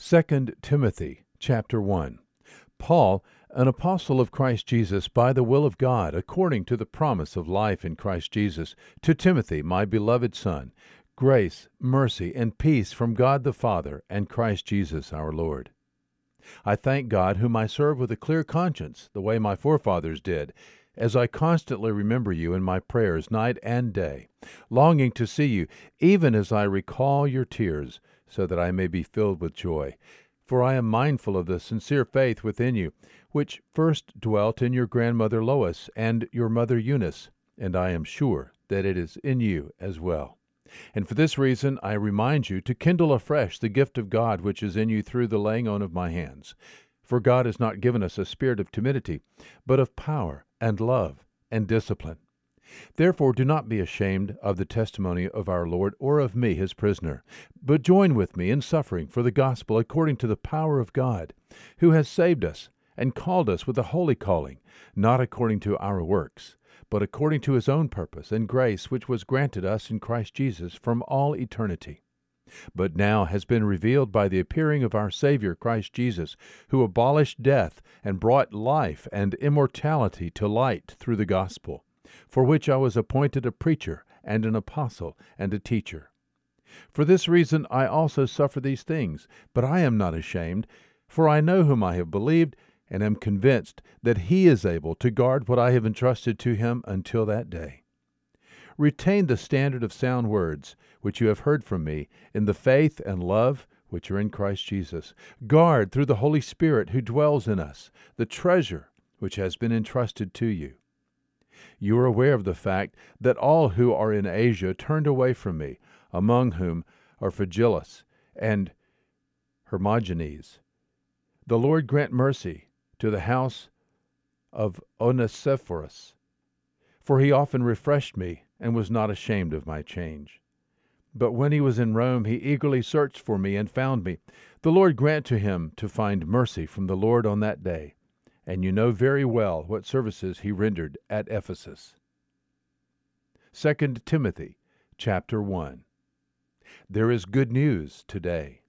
2 Timothy chapter 1. Paul, an apostle of Christ Jesus by the will of God, according to the promise of life in Christ Jesus, to Timothy, my beloved son, grace, mercy, and peace from God the Father and Christ Jesus our Lord. I thank God, whom I serve with a clear conscience, the way my forefathers did, as I constantly remember you in my prayers night and day, longing to see you, even as I recall your tears, so that I may be filled with joy. For I am mindful of the sincere faith within you, which first dwelt in your grandmother Lois and your mother Eunice, and I am sure that it is in you as well. And for this reason I remind you to kindle afresh the gift of God which is in you through the laying on of my hands. For God has not given us a spirit of timidity, but of power and love and discipline. Therefore do not be ashamed of the testimony of our Lord or of me, his prisoner, but join with me in suffering for the gospel according to the power of God, who has saved us and called us with a holy calling, not according to our works, but according to his own purpose and grace which was granted us in Christ Jesus from all eternity, but now has been revealed by the appearing of our Savior Christ Jesus, who abolished death and brought life and immortality to light through the gospel, for which I was appointed a preacher and an apostle and a teacher. For this reason I also suffer these things, but I am not ashamed, for I know whom I have believed, and am convinced that he is able to guard what I have entrusted to him until that day. Retain the standard of sound words which you have heard from me in the faith and love which are in Christ Jesus. Guard through the Holy Spirit who dwells in us the treasure which has been entrusted to you. You are aware of the fact that all who are in Asia turned away from me, among whom are Phygelus and Hermogenes. The Lord grant mercy to the house of Onesiphorus, for he often refreshed me and was not ashamed of my change. But when he was in Rome, he eagerly searched for me and found me. The Lord grant to him to find mercy from the Lord on that day, and you know very well what services he rendered at Ephesus. 2 Timothy chapter 1. There is good news today.